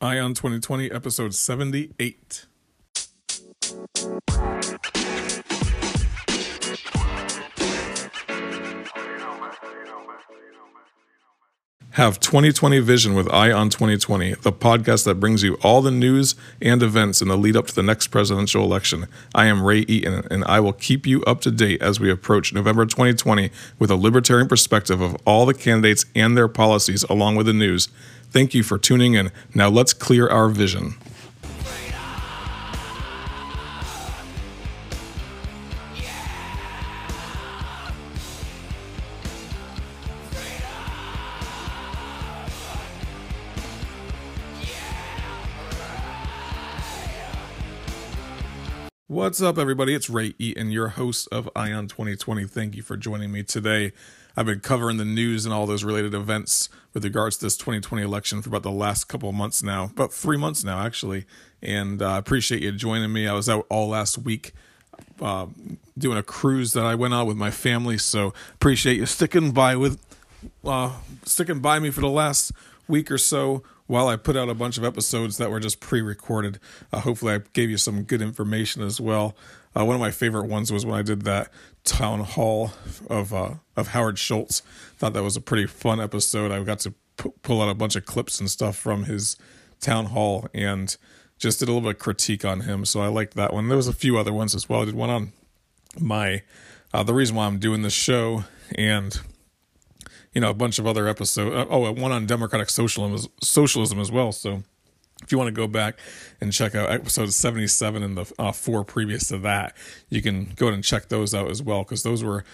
Ion 2020, episode 78. Have 2020 Vision with Ion 2020, the podcast that brings you all the news and events in the lead up to the next presidential election. I am Ray Eaton, and I will keep you up to date as we approach November 2020 with a libertarian perspective of all the candidates and their policies, along with the news. Thank you for tuning in. Now let's clear our vision. What's up, everybody? It's Ray Eaton, your host of Ion 2020. Thank you for joining me today. I've been covering the news and all those related events with regards to this 2020 election for about the last couple of months now, about 3 months now, actually. And I appreciate you joining me. I was out all last week doing a cruise that I went on with my family, so appreciate you sticking by me for the last week or so, while I put out a bunch of episodes that were just pre-recorded. Hopefully I gave you some good information as well. One of my favorite ones was when I did that town hall of Howard Schultz. Thought that was a pretty fun episode. I got to pull out a bunch of clips and stuff from his town hall and just did a little bit of critique on him. So I liked that one. There was a few other ones as well. I did one on my the reason why I'm doing this show, and a bunch of other episodes. Oh, one on democratic socialism as well. So if you want to go back and check out episode 77 and the four previous to that, you can go ahead and check those out as well, because those were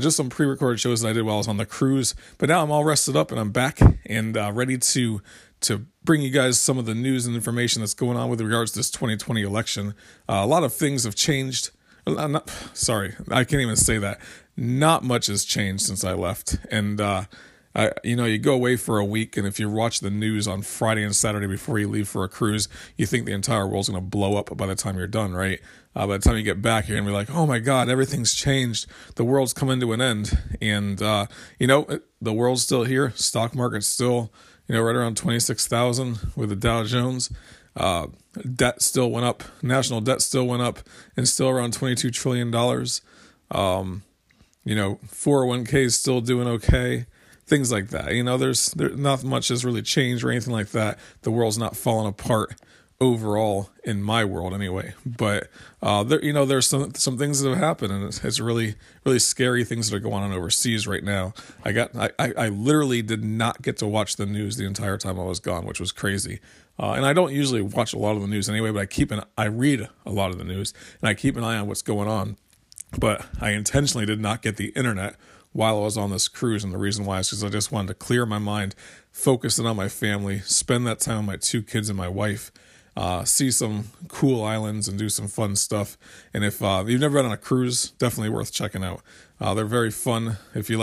just some pre-recorded shows that I did while I was on the cruise. But now I'm all rested up and I'm back and ready to bring you guys some of the news and information that's going on with regards to this 2020 election. A lot of things have changed. I can't even say that. Not much has changed since I left. And, you go away for a week, and if you watch the news on Friday and Saturday before you leave for a cruise, you think the entire world's going to blow up by the time you're done, right? By the time you get back, you're going to be like, oh my God, everything's changed. The world's coming to an end. And, the world's still here. Stock market's still, right around 26,000 with the Dow Jones. Debt still went up. National debt still went up and still around $22 trillion. 401k is still doing okay. Things like that. There's not much has really changed or anything like that. The world's not falling apart overall in my world anyway. But, there's some things that have happened, and it's really, really scary things that are going on overseas right now. I literally did not get to watch the news the entire time I was gone, which was crazy. And I don't usually watch a lot of the news anyway, but I read a lot of the news, and I keep an eye on what's going on. But I intentionally did not get the internet while I was on this cruise, and the reason why is because I just wanted to clear my mind, focus in on my family, spend that time with my two kids and my wife, see some cool islands and do some fun stuff. And if you've never been on a cruise, definitely worth checking out. They're very fun if you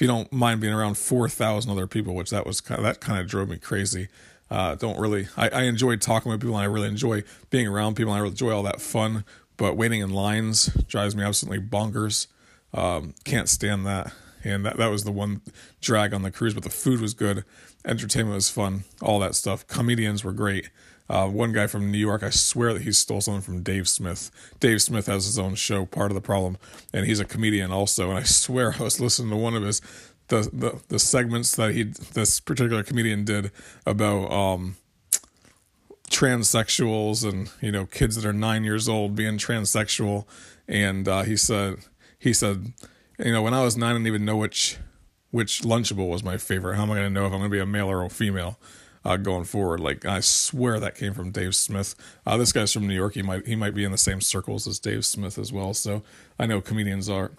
don't mind being around 4,000 other people, which that kind of drove me crazy. I enjoy talking with people, and I really enjoy being around people, and I really enjoy all that fun. But waiting in lines drives me absolutely bonkers. Can't stand that. And that was the one drag on the cruise. But the food was good. Entertainment was fun. All that stuff. Comedians were great. One guy from New York, I swear that he stole something from Dave Smith. Dave Smith has his own show, Part of the Problem. And he's a comedian also. And I swear I was listening to one of his the segments that this particular comedian did about transsexuals and kids that are 9 years old being transsexual, and he said when I was 9, I didn't even know which Lunchable was my favorite. How am I going to know if I'm going to be a male or a female going forward? I swear that came from Dave Smith. This guy's from New York. He might be in the same circles as Dave Smith as well. So I know comedians are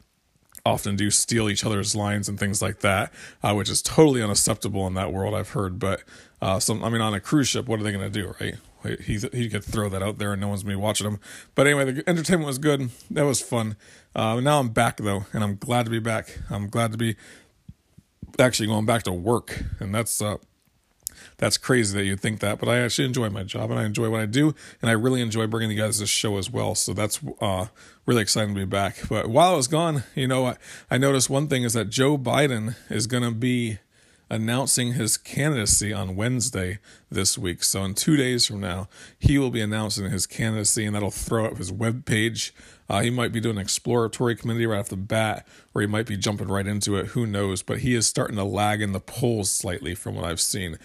often do steal each other's lines and things like that, which is totally unacceptable in that world, I've heard. But on a cruise ship, what are they going to do, right? He could throw that out there and no one's going to be watching him. But anyway, the entertainment was good. That was fun. Now I'm back, though, and I'm glad to be back. I'm glad to be actually going back to work, and that's crazy that you'd think that, but I actually enjoy my job and I enjoy what I do, and I really enjoy bringing you guys this show as well. So that's really exciting to be back. But while I was gone, I noticed one thing is that Joe Biden is going to be announcing his candidacy on Wednesday this week. So in 2 days from now, he will be announcing his candidacy, and that'll throw up his webpage. He might be doing an exploratory committee right off the bat, or he might be jumping right into it. Who knows? But he is starting to lag in the polls slightly from what I've seen.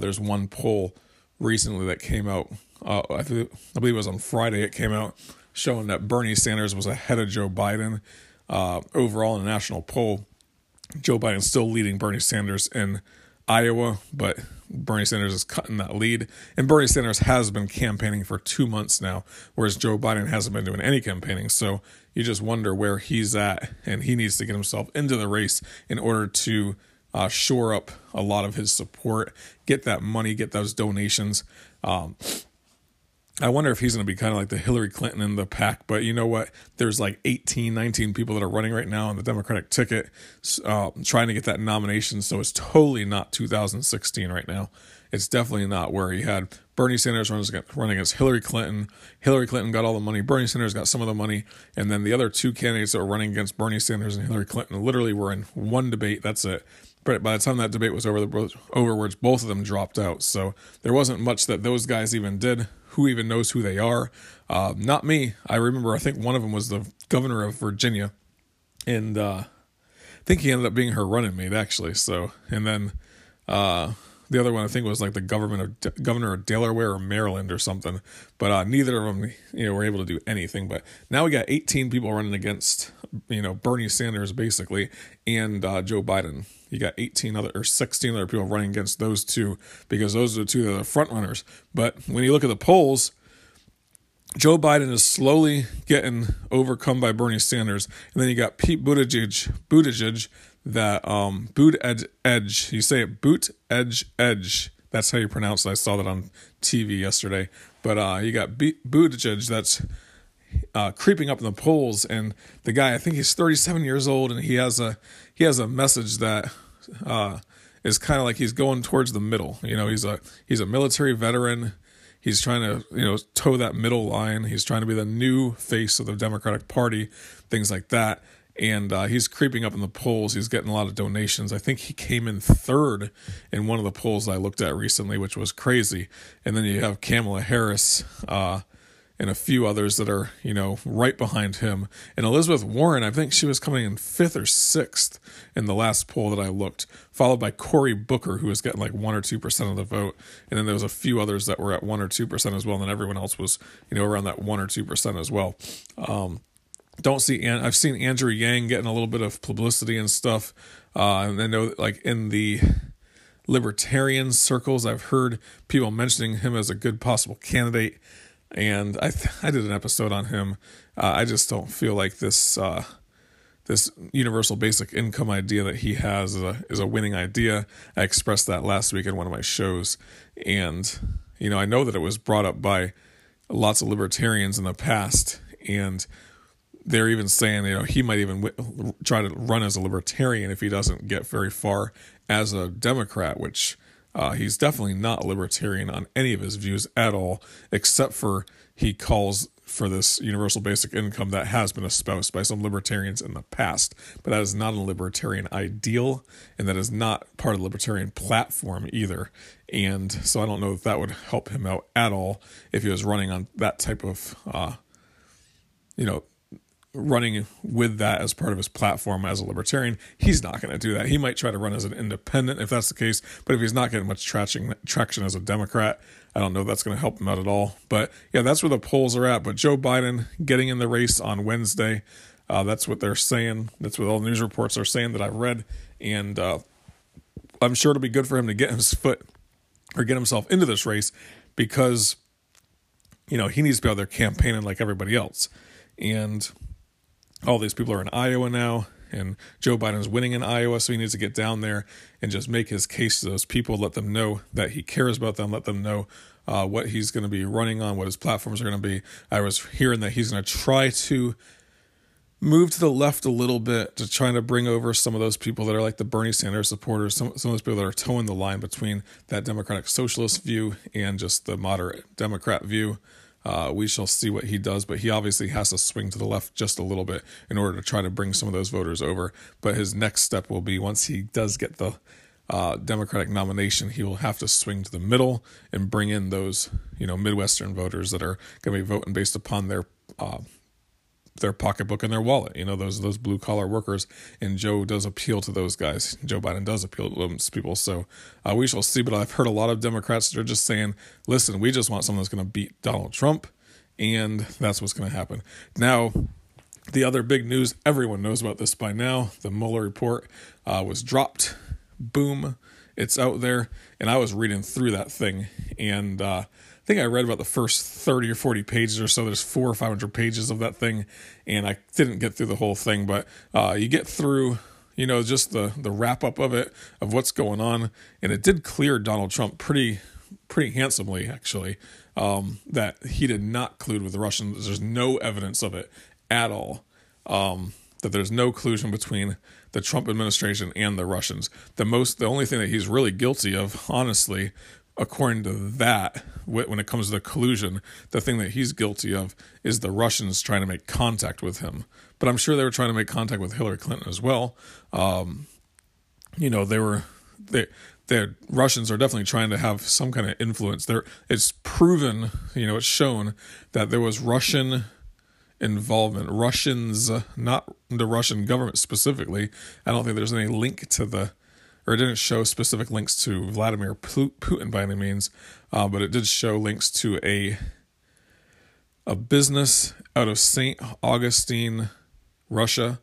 There's one poll recently that came out. I believe it was on Friday it came out, showing that Bernie Sanders was ahead of Joe Biden overall in a national poll. Joe Biden's still leading Bernie Sanders in Iowa, but Bernie Sanders is cutting that lead. And Bernie Sanders has been campaigning for 2 months now, whereas Joe Biden hasn't been doing any campaigning. So you just wonder where he's at, and he needs to get himself into the race in order to shore up a lot of his support, get that money, get those donations. I wonder if he's going to be kind of like the Hillary Clinton in the pack, but you know what? There's like 18, 19 people that are running right now on the Democratic ticket trying to get that nomination, so it's totally not 2016 right now. It's definitely not where he had Bernie Sanders running against Hillary Clinton. Hillary Clinton got all the money. Bernie Sanders got some of the money. And then the other two candidates that were running against Bernie Sanders and Hillary Clinton literally were in one debate. That's it. But by the time that debate was over, both of them dropped out. So there wasn't much that those guys even did. Who even knows who they are? Not me. I remember, I think one of them was the governor of Virginia. And I think he ended up being her running mate, actually. So, and then the other one, I think, was like the governor of Delaware or Maryland or something. But neither of them, were able to do anything. But now we got 18 people running against, Bernie Sanders, basically, and Joe Biden. You got 16 other people running against those two, because those are the two that are the front runners. But when you look at the polls, Joe Biden is slowly getting overcome by Bernie Sanders. And then you got Pete Buttigieg, that Buttigieg. You say it, Buttigieg. That's how you pronounce it. I saw that on TV yesterday. But you got Buttigieg. That's creeping up in the polls, and the guy, I think he's 37 years old, and he has a message that is kind of like he's going towards the middle. He's a military veteran. He's trying to toe that middle line. He's trying to be the new face of the Democratic Party, things like that. And he's creeping up in the polls. He's getting a lot of donations. I think he came in third in one of the polls I looked at recently, which was crazy. And then you have Kamala Harris, and a few others that are, right behind him. And Elizabeth Warren, I think she was coming in fifth or sixth in the last poll that I looked, followed by Cory Booker, who was getting like 1 or 2% of the vote. And then there was a few others that were at 1 or 2% as well. And then everyone else was, around that 1 or 2% as well. I've seen Andrew Yang getting a little bit of publicity and stuff. And I know, like, in the libertarian circles, I've heard people mentioning him as a good possible candidate. And I did an episode on him. I just don't feel like this universal basic income idea that he has is a winning idea. I expressed that last week in one of my shows. And, I know that it was brought up by lots of libertarians in the past. And they're even saying, he might even try to run as a libertarian if he doesn't get very far as a Democrat, which... he's definitely not libertarian on any of his views at all, except for he calls for this universal basic income that has been espoused by some libertarians in the past. But that is not a libertarian ideal, and that is not part of the libertarian platform either. And so I don't know if that would help him out at all if he was running on that type of, running with that as part of his platform as a libertarian. He's not going to do that. He might try to run as an independent if that's the case, but if he's not getting much traction as a Democrat, I don't know if that's going to help him out at all. But yeah, that's where the polls are at. But Joe Biden getting in the race on Wednesday, that's what they're saying. That's what all the news reports are saying that I've read. And I'm sure it'll be good for him to get himself into this race, because, he needs to be out there campaigning like everybody else. And all these people are in Iowa now, and Joe Biden's winning in Iowa, so he needs to get down there and just make his case to those people, let them know that he cares about them, let them know what he's going to be running on, what his platforms are going to be. I was hearing that he's going to try to move to the left a little bit to try to bring over some of those people that are like the Bernie Sanders supporters, some of those people that are towing the line between that Democratic Socialist view and just the moderate Democrat view. We shall see what he does, but he obviously has to swing to the left just a little bit in order to try to bring some of those voters over. But his next step will be, once he does get the Democratic nomination, he will have to swing to the middle and bring in those, you know, Midwestern voters that are going to be voting based upon their pocketbook and their wallet. You know, those blue collar workers. And Joe does appeal to those guys. Joe Biden does appeal to those people. So we shall see. But I've heard a lot of Democrats that are just saying, listen, we just want someone that's going to beat Donald Trump. And that's what's going to happen. Now, the other big news, everyone knows about this by now. The Mueller report was dropped. Boom. It's out there. And I was reading through that thing. And I think I read about the first 30 or 40 pages or so. There's 400 or 500 pages of that thing. And I didn't get through the whole thing. But you get through, you know, just the wrap up of it, of what's going on. And it did clear Donald Trump pretty handsomely, actually, that he did not collude with the Russians. There's no evidence of it at all. That there's no collusion between the Trump administration and the Russians. The only thing that he's really guilty of, honestly, according to that, when it comes to the collusion, the thing that he's guilty of is the Russians trying to make contact with him. But I'm sure they were trying to make contact with Hillary Clinton as well. You know, the Russians are definitely trying to have some kind of influence. It's proven, you know, it's shown that there was Russian involvement. Russians, not the Russian government specifically. I don't think there's any link to or it didn't show specific links to Vladimir Putin by any means, but it did show links to a business out of St. Augustine, Russia,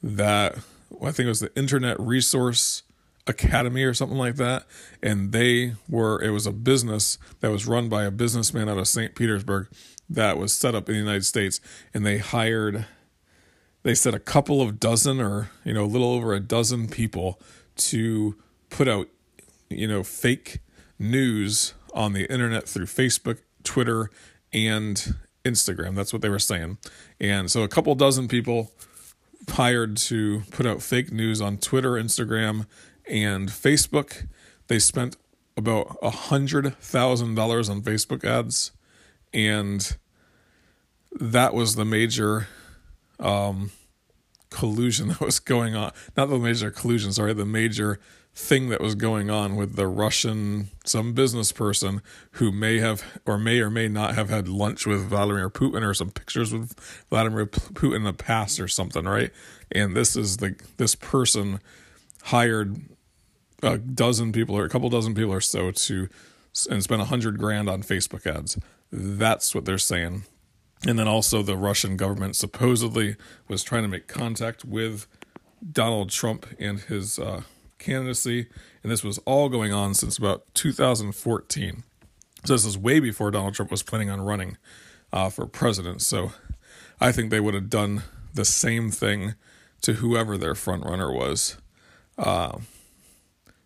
that I think it was the Internet Research Academy or something like that, and it was a business that was run by a businessman out of St. Petersburg that was set up in the United States, and they said a couple of dozen, or, you know, a little over a dozen people to put out, you know, fake news on the internet through Facebook, Twitter, and Instagram. That's what they were saying. And so a couple dozen people hired to put out fake news on Twitter, Instagram, and Facebook. They spent about $100,000 on Facebook ads. And that was the major collusion that was going on. Not the major collusion, sorry, the major thing that was going on with the Russian, some business person who may have or may not have had lunch with Vladimir Putin, or some pictures with Vladimir Putin in the past or something, right? And this person hired a dozen people or a couple dozen people or so and spent $100,000 on Facebook ads. That's what they're saying. And then also the Russian government supposedly was trying to make contact with Donald Trump and his candidacy. And this was all going on since about 2014. So this is way before Donald Trump was planning on running for president. So I think they would have done the same thing to whoever their front runner was.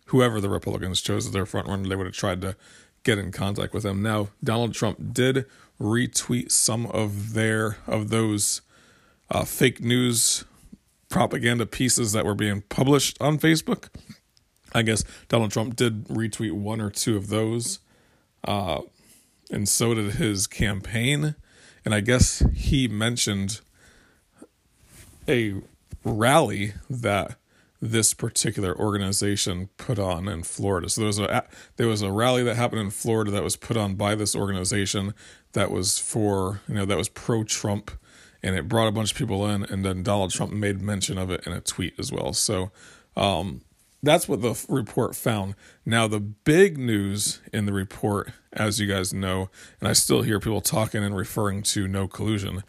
Whoever the Republicans chose as their front runner, they would have tried to get in contact with them. Now, Donald Trump did retweet some of those fake news propaganda pieces that were being published on Facebook. I guess Donald Trump did retweet one or two of those, and so did his campaign. And I guess he mentioned a rally that this particular organization put on in Florida. So there was a rally that happened in Florida that was put on by this organization that was for, you know, that was pro-Trump, and it brought a bunch of people in, and then Donald Trump made mention of it in a tweet as well. So that's what the report found. Now, the big news in the report, as you guys know, and I still hear people talking and referring to no collusion,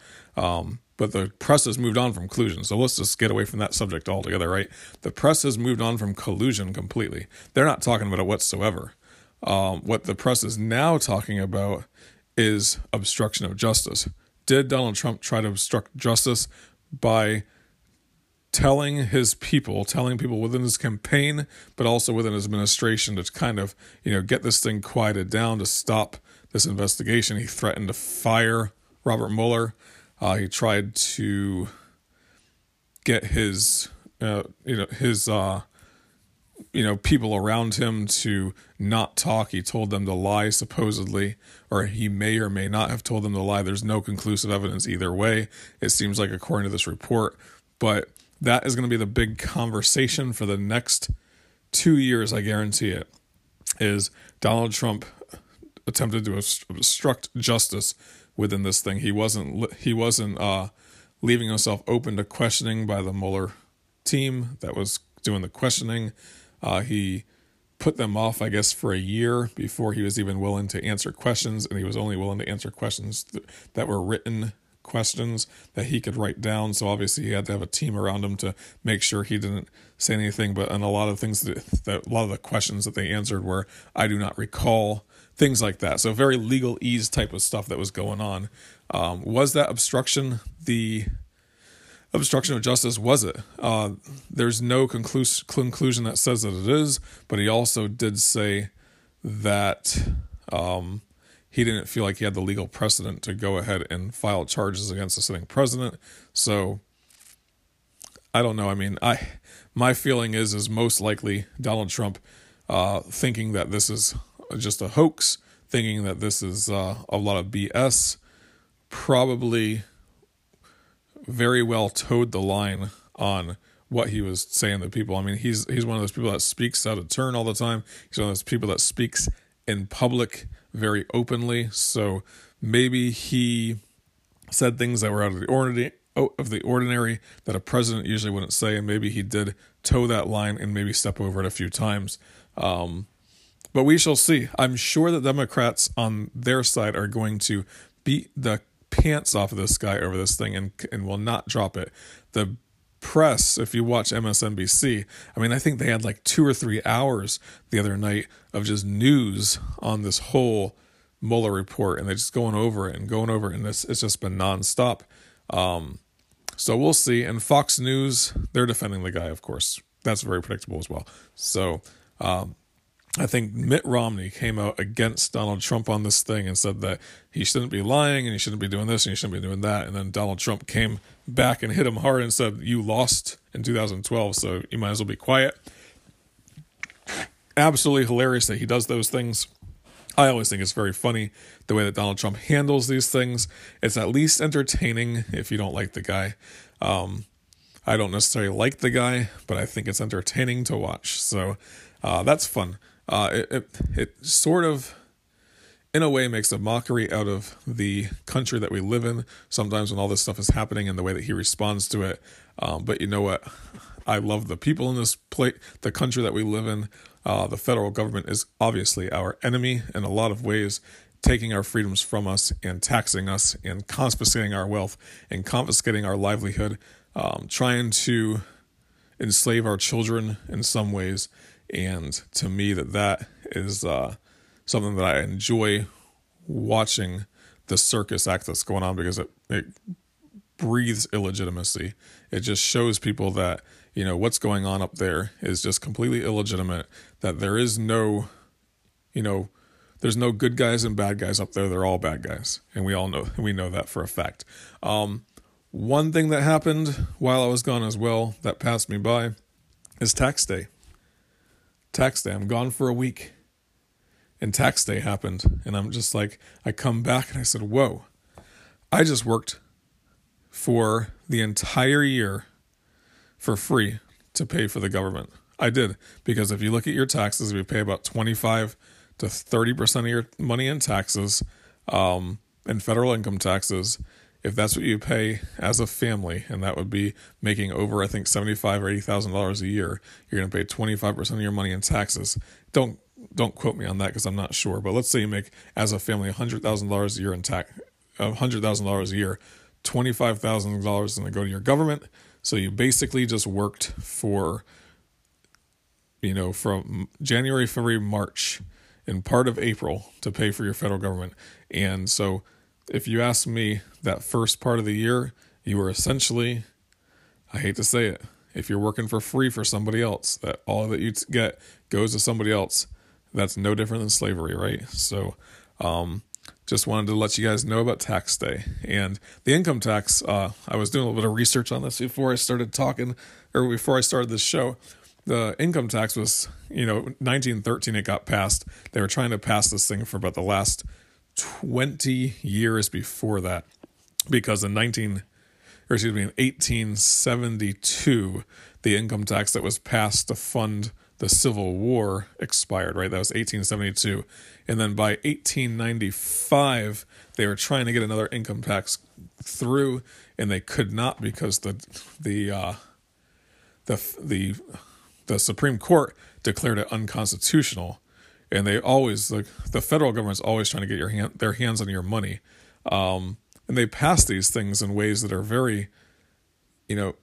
but the press has moved on from collusion. So let's just get away from that subject altogether, right? The press has moved on from collusion completely. They're not talking about it whatsoever. What the press is now talking about is obstruction of justice. Did Donald Trump try to obstruct justice by telling people within his campaign, but also within his administration, to kind of, you know, get this thing quieted down, to stop this investigation? He threatened to fire Robert Mueller. He tried to get his people around him to not talk. He told them to lie, supposedly, or he may or may not have told them to lie. There's no conclusive evidence either way, it seems like, according to this report. But that is going to be the big conversation for the next 2 years, I guarantee it, is Donald Trump attempted to obstruct justice within this thing. He wasn't leaving himself open to questioning by the Mueller team that was doing the questioning. He put them off, I guess, for a year before he was even willing to answer questions, and he was only willing to answer questions that were written questions that he could write down. So obviously he had to have a team around him to make sure he didn't say anything. But and a lot of things that a lot of the questions that they answered were, I do not recall, things like that. So very legalese type of stuff that was going on. Was that obstruction? The obstruction of justice, was it? There's no conclusion that says that it is, but he also did say that he didn't feel like he had the legal precedent to go ahead and file charges against the sitting president. So I don't know. I mean, my feeling is most likely Donald Trump thinking that this is just a hoax, thinking that this is a lot of BS, probably very well toed the line on what he was saying to people. I mean, he's one of those people that speaks out of turn all the time. He's one of those people that speaks in public very openly. So maybe he said things that were out of the ordinary that a president usually wouldn't say, and maybe he did toe that line and maybe step over it a few times. But we shall see. I'm sure the Democrats on their side are going to beat the pants off of this guy over this thing and will not drop it. The press, if you watch MSNBC, I mean, I think they had like 2 or 3 hours the other night of just news on this whole Mueller report, and they're just going over it, and it's just been nonstop. So we'll see. And Fox News, they're defending the guy, of course. That's very predictable as well. So I think Mitt Romney came out against Donald Trump on this thing and said that he shouldn't be lying and he shouldn't be doing this and he shouldn't be doing that. And then Donald Trump came back and hit him hard and said, you lost in 2012, so you might as well be quiet. Absolutely hilarious that he does those things. I always think it's very funny the way that Donald Trump handles these things. It's at least entertaining if you don't like the guy. I don't necessarily like the guy, but I think it's entertaining to watch. So that's fun. It sort of, in a way, makes a mockery out of the country that we live in sometimes when all this stuff is happening and the way that he responds to it. But you know what? I love the people in this place, the country that we live in. The federal government is obviously our enemy in a lot of ways, taking our freedoms from us and taxing us and confiscating our wealth and confiscating our livelihood, trying to enslave our children in some ways. And to me, that is something that I enjoy watching, the circus act that's going on, because it breathes illegitimacy. It just shows people that, you know, what's going on up there is just completely illegitimate, that there is no, you know, there's no good guys and bad guys up there. They're all bad guys. And we know that for a fact. One thing that happened while I was gone as well that passed me by is tax day. Tax day. I'm gone for a week, and tax day happened, and I'm just like, I come back and I said, whoa, I just worked for the entire year for free to pay for the government. I did, because if you look at your taxes, we pay about 25 to 30% of your money in taxes, in federal income taxes, if that's what you pay as a family, and that would be making over, I think, $75,000 or $80,000 a year. You're going to pay 25% of your money in taxes. Don't quote me on that, because I'm not sure. But let's say you make, as a family, $100,000 a year in tax, $100,000 a year, $25,000 is going to go to your government. So you basically just worked for, you know, from January, February, March, and part of April to pay for your federal government. And so, if you ask me, that first part of the year, you were essentially, I hate to say it, if you're working for free for somebody else, that all that you get goes to somebody else. That's no different than slavery, right? So just wanted to let you guys know about tax day. And the income tax, I was doing a little bit of research on this before I started this show. The income tax was, you know, 1913 it got passed. They were trying to pass this thing for about the last 20 years before that, because in 1872, the income tax that was passed to fund the Civil War expired, right? That was 1872. And then by 1895, they were trying to get another income tax through, and they could not because the Supreme Court declared it unconstitutional. And they always, like, the federal government's always trying to get their hands on your money. And they pass these things in ways that are very,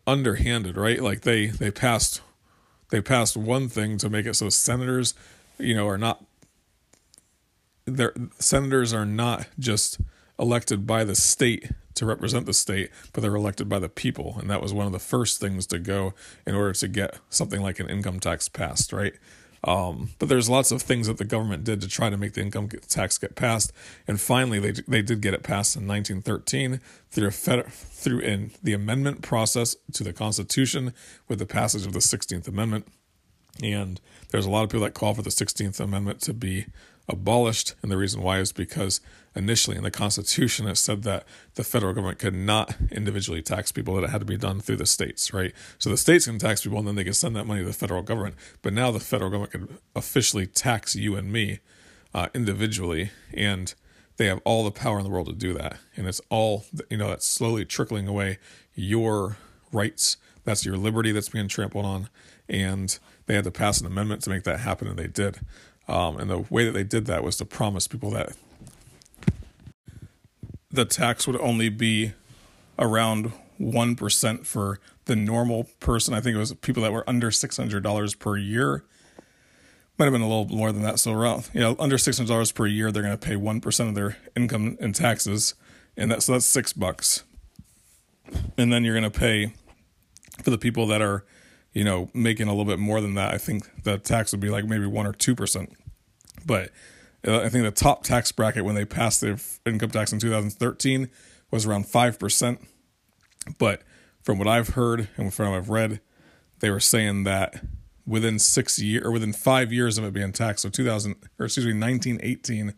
underhanded, right? Like they passed one thing to make it so senators, are not just elected by the state to represent the state, but they're elected by the people. And that was one of the first things to go in order to get something like an income tax passed, right? But there's lots of things that the government did to try to make the income tax get passed, and finally they did get it passed in 1913 through the amendment process to the Constitution with the passage of the 16th Amendment. And there's a lot of people that call for the 16th Amendment to be abolished, and the reason why is because initially in the Constitution it said that the federal government could not individually tax people, that it had to be done through the states, right? So the states can tax people, and then they can send that money to the federal government. But now the federal government can officially tax you and me individually, and they have all the power in the world to do that. And it's all, that's slowly trickling away your rights. That's your liberty that's being trampled on, and they had to pass an amendment to make that happen, and they did. And the way that they did that was to promise people that the tax would only be around 1% for the normal person. I think it was people that were under $600 per year. Might have been a little more than that. So around, under $600 per year, they're going to pay 1% of their income in taxes, and that's $6. And then you're going to pay for the people that are, making a little bit more than that. I think the tax would be like maybe 1 or 2%. But I think the top tax bracket when they passed their income tax in 2013 was around 5%. But from what I've heard and from what I've read, they were saying that within 5 years of it being taxed, so 1918,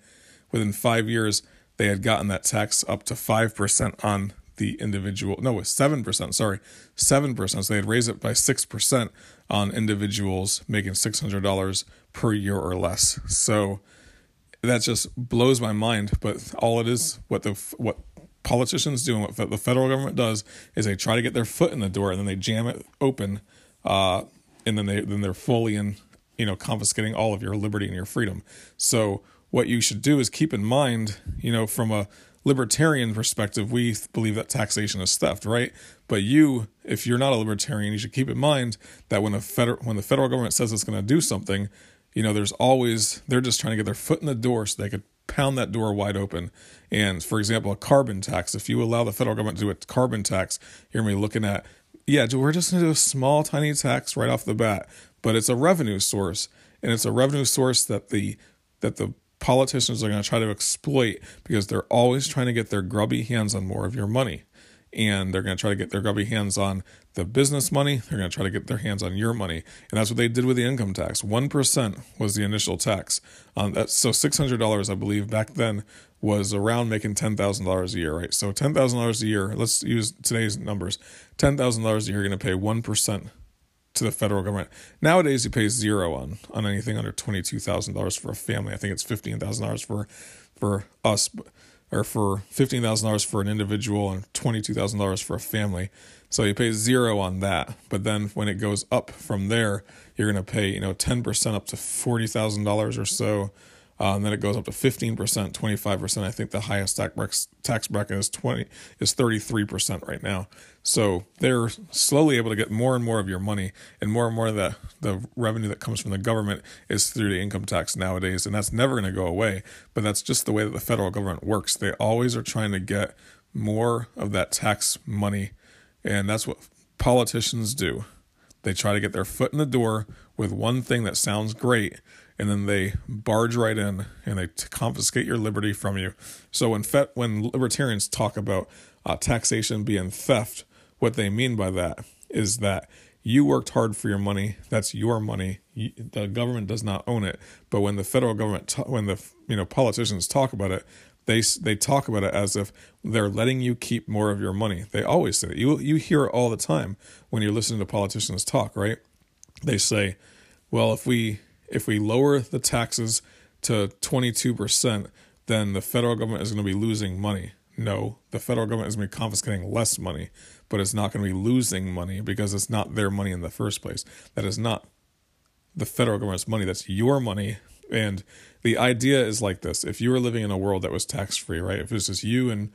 within 5 years, they had gotten that tax up to 5% on the individual, no, it was 7%, 7%. So they had raised it by 6% on individuals making $600 per year or less. So that just blows my mind. But all it is, what politicians do and what the federal government does is they try to get their foot in the door, and then they jam it open, and then they're fully in, confiscating all of your liberty and your freedom. So what you should do is keep in mind, from a libertarian perspective, we believe that taxation is theft, right? But if you're not a libertarian, you should keep in mind that when the federal government says it's going to do something, they're just trying to get their foot in the door so they could pound that door wide open. And for example, a carbon tax, if you allow the federal government to do a carbon tax, you're going to be looking at, we're just going to do a small, tiny tax right off the bat, but it's a revenue source, and it's a revenue source that the politicians are going to try to exploit, because they're always trying to get their grubby hands on more of your money. And they're going to try to get their grubby hands on the business money. They're going to try to get their hands on your money. And that's what they did with the income tax. 1% was the initial tax. So $600, I believe, back then was around making $10,000 a year, right? So $10,000 a year, let's use today's numbers. $10,000 a year, you're going to pay 1% to the federal government. Nowadays, you pay zero on anything under $22,000 for a family. I think it's $15,000 for us, or for $15,000 for an individual and $22,000 for a family. So you pay zero on that. But then when it goes up from there, you're going to pay 10% up to $40,000 or so. And then it goes up to 15%, 25%. I think the highest tax bracket is 33% right now. So they're slowly able to get more and more of your money, and more of the revenue that comes from the government is through the income tax nowadays, and that's never going to go away. But that's just the way that the federal government works. They always are trying to get more of that tax money, and that's what politicians do. They try to get their foot in the door with one thing that sounds great, and then they barge right in and they confiscate your liberty from you. So when libertarians talk about taxation being theft, what they mean by that is that you worked hard for your money. That's your money. The government does not own it. But when the federal government, when the politicians talk about it, they talk about it as if they're letting you keep more of your money. They always say that. You hear it all the time when you're listening to politicians talk, right? They say, well, if we lower the taxes to 22%, then the federal government is going to be losing money. No, the federal government is going to be confiscating less money, but it's not going to be losing money because it's not their money in the first place. That is not the federal government's money. That's your money. And the idea is like this. If you were living in a world that was tax-free, right? If it was just you and,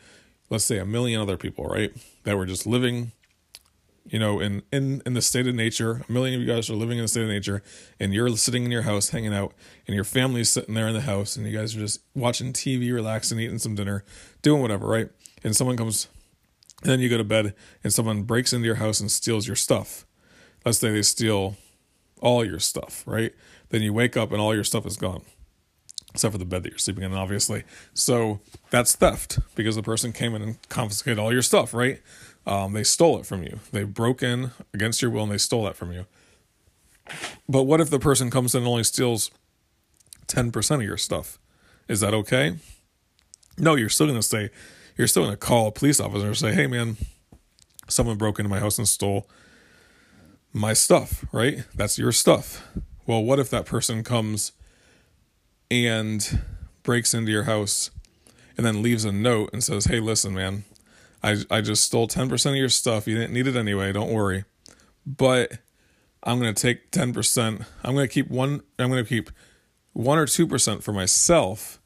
let's say, 1 million other people, right, that were just living, you know, in the state of nature, 1 million of you guys are living in the state of nature, and you're sitting in your house hanging out, and your family's sitting there in the house, and you guys are just watching TV, relaxing, eating some dinner, doing whatever, right? And someone comes, and then you go to bed, and someone breaks into your house and steals your stuff. Let's say they steal all your stuff, right? Then you wake up and all your stuff is gone, except for the bed that you're sleeping in, obviously. So that's theft, because the person came in and confiscated all your stuff, right? They stole it from you. They broke in against your will and they stole that from you. But what if the person comes in and only steals 10% of your stuff? Is that okay? No, you're still going to call a police officer and say, hey man, someone broke into my house and stole my stuff, right? That's your stuff. Well, what if that person comes and breaks into your house and then leaves a note and says, hey, listen, man, I just stole 10% of your stuff. You didn't need it anyway. Don't worry. But I'm going to take 10%. I'm going to keep 1 or 2% for myself,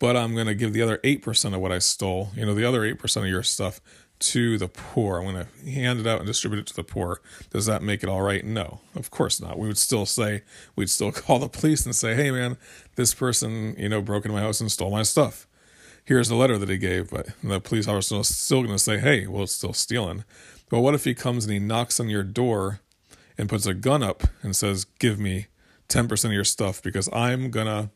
but I'm going to give the other 8% of what I stole, you know, the other 8% of your stuff to the poor. I'm going to hand it out and distribute it to the poor. Does that make it all right? No, of course not. We'd still call the police and say, hey man, this person, you know, broke into my house and stole my stuff. Here's the letter that he gave, but the police officer is still going to say, hey, well, it's still stealing. But what if he comes and he knocks on your door and puts a gun up and says, give me 10% of your stuff because I'm going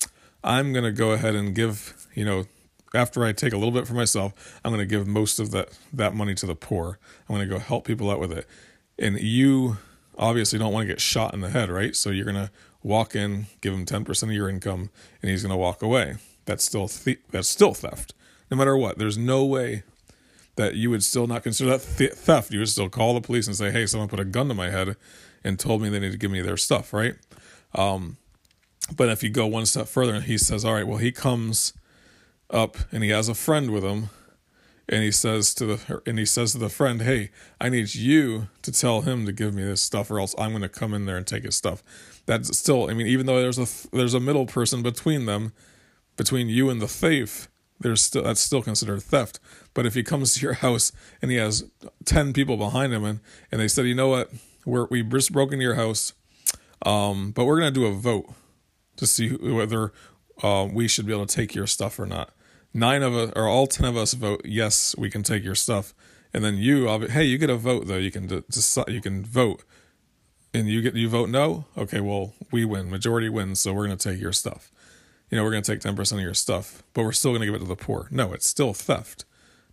to go ahead and give, you know, after I take a little bit for myself, I'm going to give most of that money to the poor. I'm going to go help people out with it. And you obviously don't want to get shot in the head, right? So you're going to walk in, give him 10% of your income, and he's going to walk away. That's still theft. No matter what, there's no way that you would still not consider that theft. You would still call the police and say, hey, someone put a gun to my head and told me they need to give me their stuff, right? But if you go one step further and he says, all right, well, he comes up and he has a friend with him and he says to the friend, hey, I need you to tell him to give me this stuff or else I'm going to come in there and take his stuff. That's still, I mean, even though there's a middle person between them, between you and the thief, that's still considered theft. But if he comes to your house and he has 10 people behind him and they said, you know what, we just broke into your house, but we're going to do a vote to see whether we should be able to take your stuff or not. 9 of us, or all 10 of us vote, yes, we can take your stuff. And then hey, you get a vote though, you can vote. And you vote no? Okay, well, we win, majority wins, so we're going to take your stuff. You know, we're going to take 10% of your stuff, but we're still going to give it to the poor. No, it's still theft,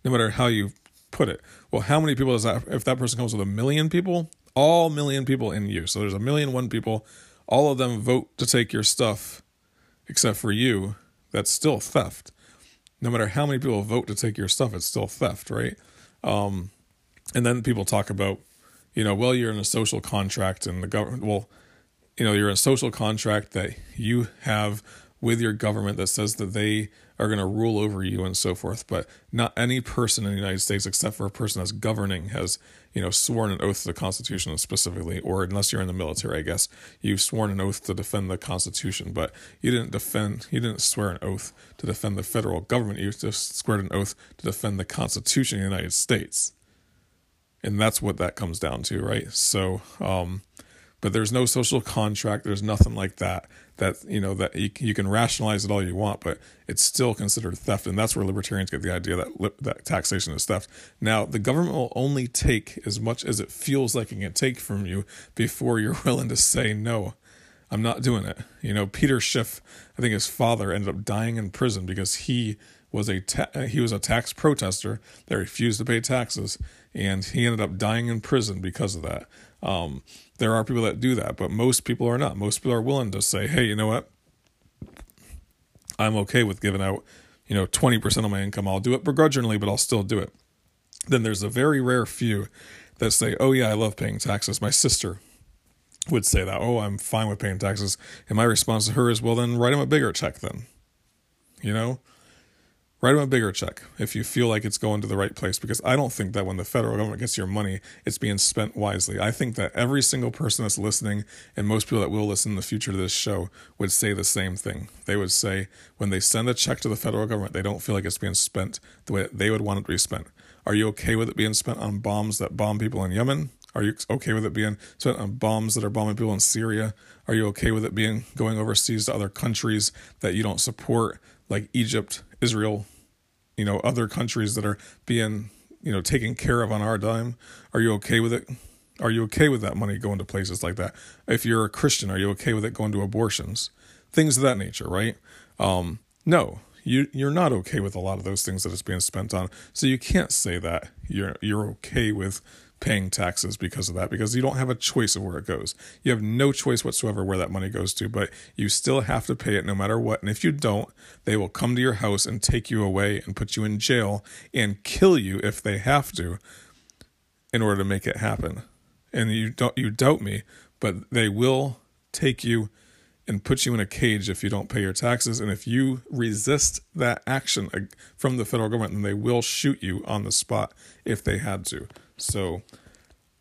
no matter how you put it. Well, how many people if that person comes with 1 million people, all 1 million people in you. So there's 1,000,001 people, all of them vote to take your stuff, except for you. That's still theft. No matter how many people vote to take your stuff, it's still theft, right? And then people talk about, you know, well, you're in a social contract and the government, well, you know, you're in a social contract that you have with your government that says that they are going to rule over you and so forth. But not any person in the United States, except for a person that's governing, has, you know, sworn an oath to the Constitution specifically, or unless you're in the military, I guess, you've sworn an oath to defend the Constitution, but you didn't swear an oath to defend the federal government. You just sweared an oath to defend the Constitution of the United States. And that's what that comes down to, right? So, but there's no social contract. There's nothing like that. That you can rationalize it all you want, but it's still considered theft, and that's where libertarians get the idea that taxation is theft. Now, the government will only take as much as it feels like it can take from you before you're willing to say, no, I'm not doing it. You know, Peter Schiff, I think his father ended up dying in prison because he was a tax protester that refused to pay taxes, and he ended up dying in prison because of that. There are people that do that, but most people are not. Most people are willing to say, hey, you know what? I'm okay with giving out, you know, 20% of my income. I'll do it begrudgingly, but I'll still do it. Then there's a very rare few that say, oh yeah, I love paying taxes. My sister would say that, oh, I'm fine with paying taxes. And my response to her is, well, then write him a bigger check then. You know, write him a bigger check if you feel like it's going to the right place. Because I don't think that when the federal government gets your money, it's being spent wisely. I think that every single person that's listening, and most people that will listen in the future to this show, would say the same thing. They would say when they send a check to the federal government, they don't feel like it's being spent the way that they would want it to be spent. Are you okay with it being spent on bombs that bomb people in Yemen? Are you okay with it being spent on bombs that are bombing people in Syria? Are you okay with it being going overseas to other countries that you don't support, like Egypt, Israel, you know, other countries that are being, you know, taken care of on our dime? Are you okay with it? Are you okay with that money going to places like that? If you're a Christian, are you okay with it going to abortions? Things of that nature, right? No. You're not okay with a lot of those things that it's being spent on. So you can't say that you're okay with paying taxes because of that, because you don't have a choice of where it goes. You have no choice whatsoever where that money goes to, but you still have to pay it no matter what. And if you don't, they will come to your house and take you away and put you in jail and kill you if they have to in order to make it happen. And you doubt me, but they will take you and put you in a cage if you don't pay your taxes. And if you resist that action from the federal government, then they will shoot you on the spot if they had to. So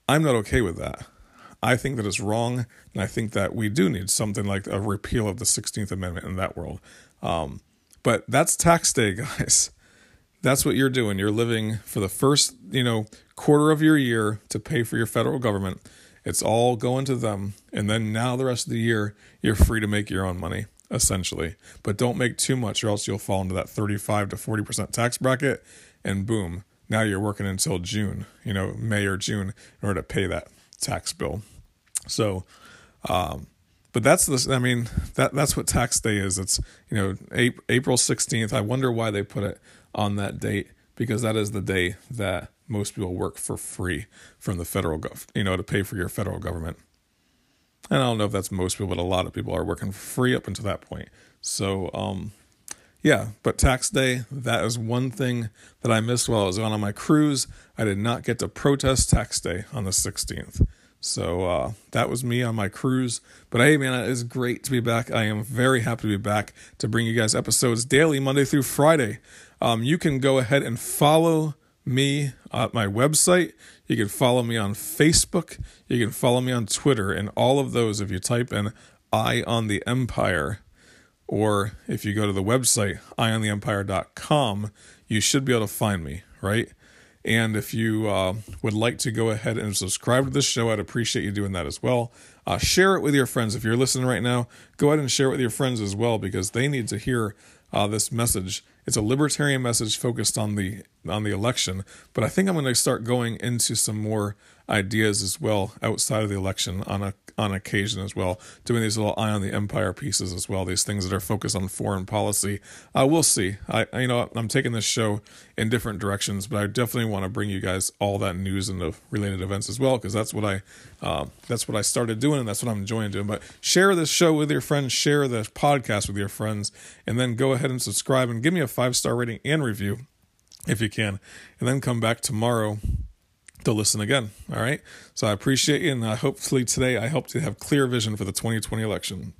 I'm not okay with that. I think that it's wrong. And I think that we do need something like a repeal of the 16th Amendment in that world. But that's tax day, guys. That's what you're doing. You're living for the first, quarter of your year to pay for your federal government. It's all going to them. And then now the rest of the year, you're free to make your own money, essentially. But don't make too much or else you'll fall into that 35 to 40% tax bracket. And boom, now you're working until June, May or June in order to pay that tax bill. So, but that's this. I mean, that's what tax day is. It's, April 16th. I wonder why they put it on that date, because that is the day that most people work for free from the federal to pay for your federal government. And I don't know if that's most people, but a lot of people are working free up until that point. So, but tax day, that is one thing that I missed while I was on my cruise. I did not get to protest tax day on the 16th. So, that was me on my cruise, but hey man, it is great to be back. I am very happy to be back to bring you guys episodes daily, Monday through Friday. You can go ahead and follow me at my website. You can follow me on Facebook. You can follow me on Twitter, and all of those if you type in Eye on the Empire, or if you go to the website eyeontheempire.com, you should be able to find me, right? And if you would like to go ahead and subscribe to this show, I'd appreciate you doing that as well. Share it with your friends. If you're listening right now, go ahead and share it with your friends as well, because they need to hear this message. It's a libertarian message focused on the election, but I think I'm going to start going into some more ideas as well outside of the election on occasion as well, doing these little Eye on the Empire pieces as well, these things that are focused on foreign policy. We'll see. I'm taking this show in different directions, but I definitely want to bring you guys all that news and the related events as well, because that's what I started doing, and that's what I'm enjoying doing. But share this show with your friends, share the podcast with your friends, and then go ahead and subscribe and give me a 5-star rating and review if you can, and then come back tomorrow to listen again. All right. So I appreciate you. And hopefully today I helped you have clear vision for the 2020 election.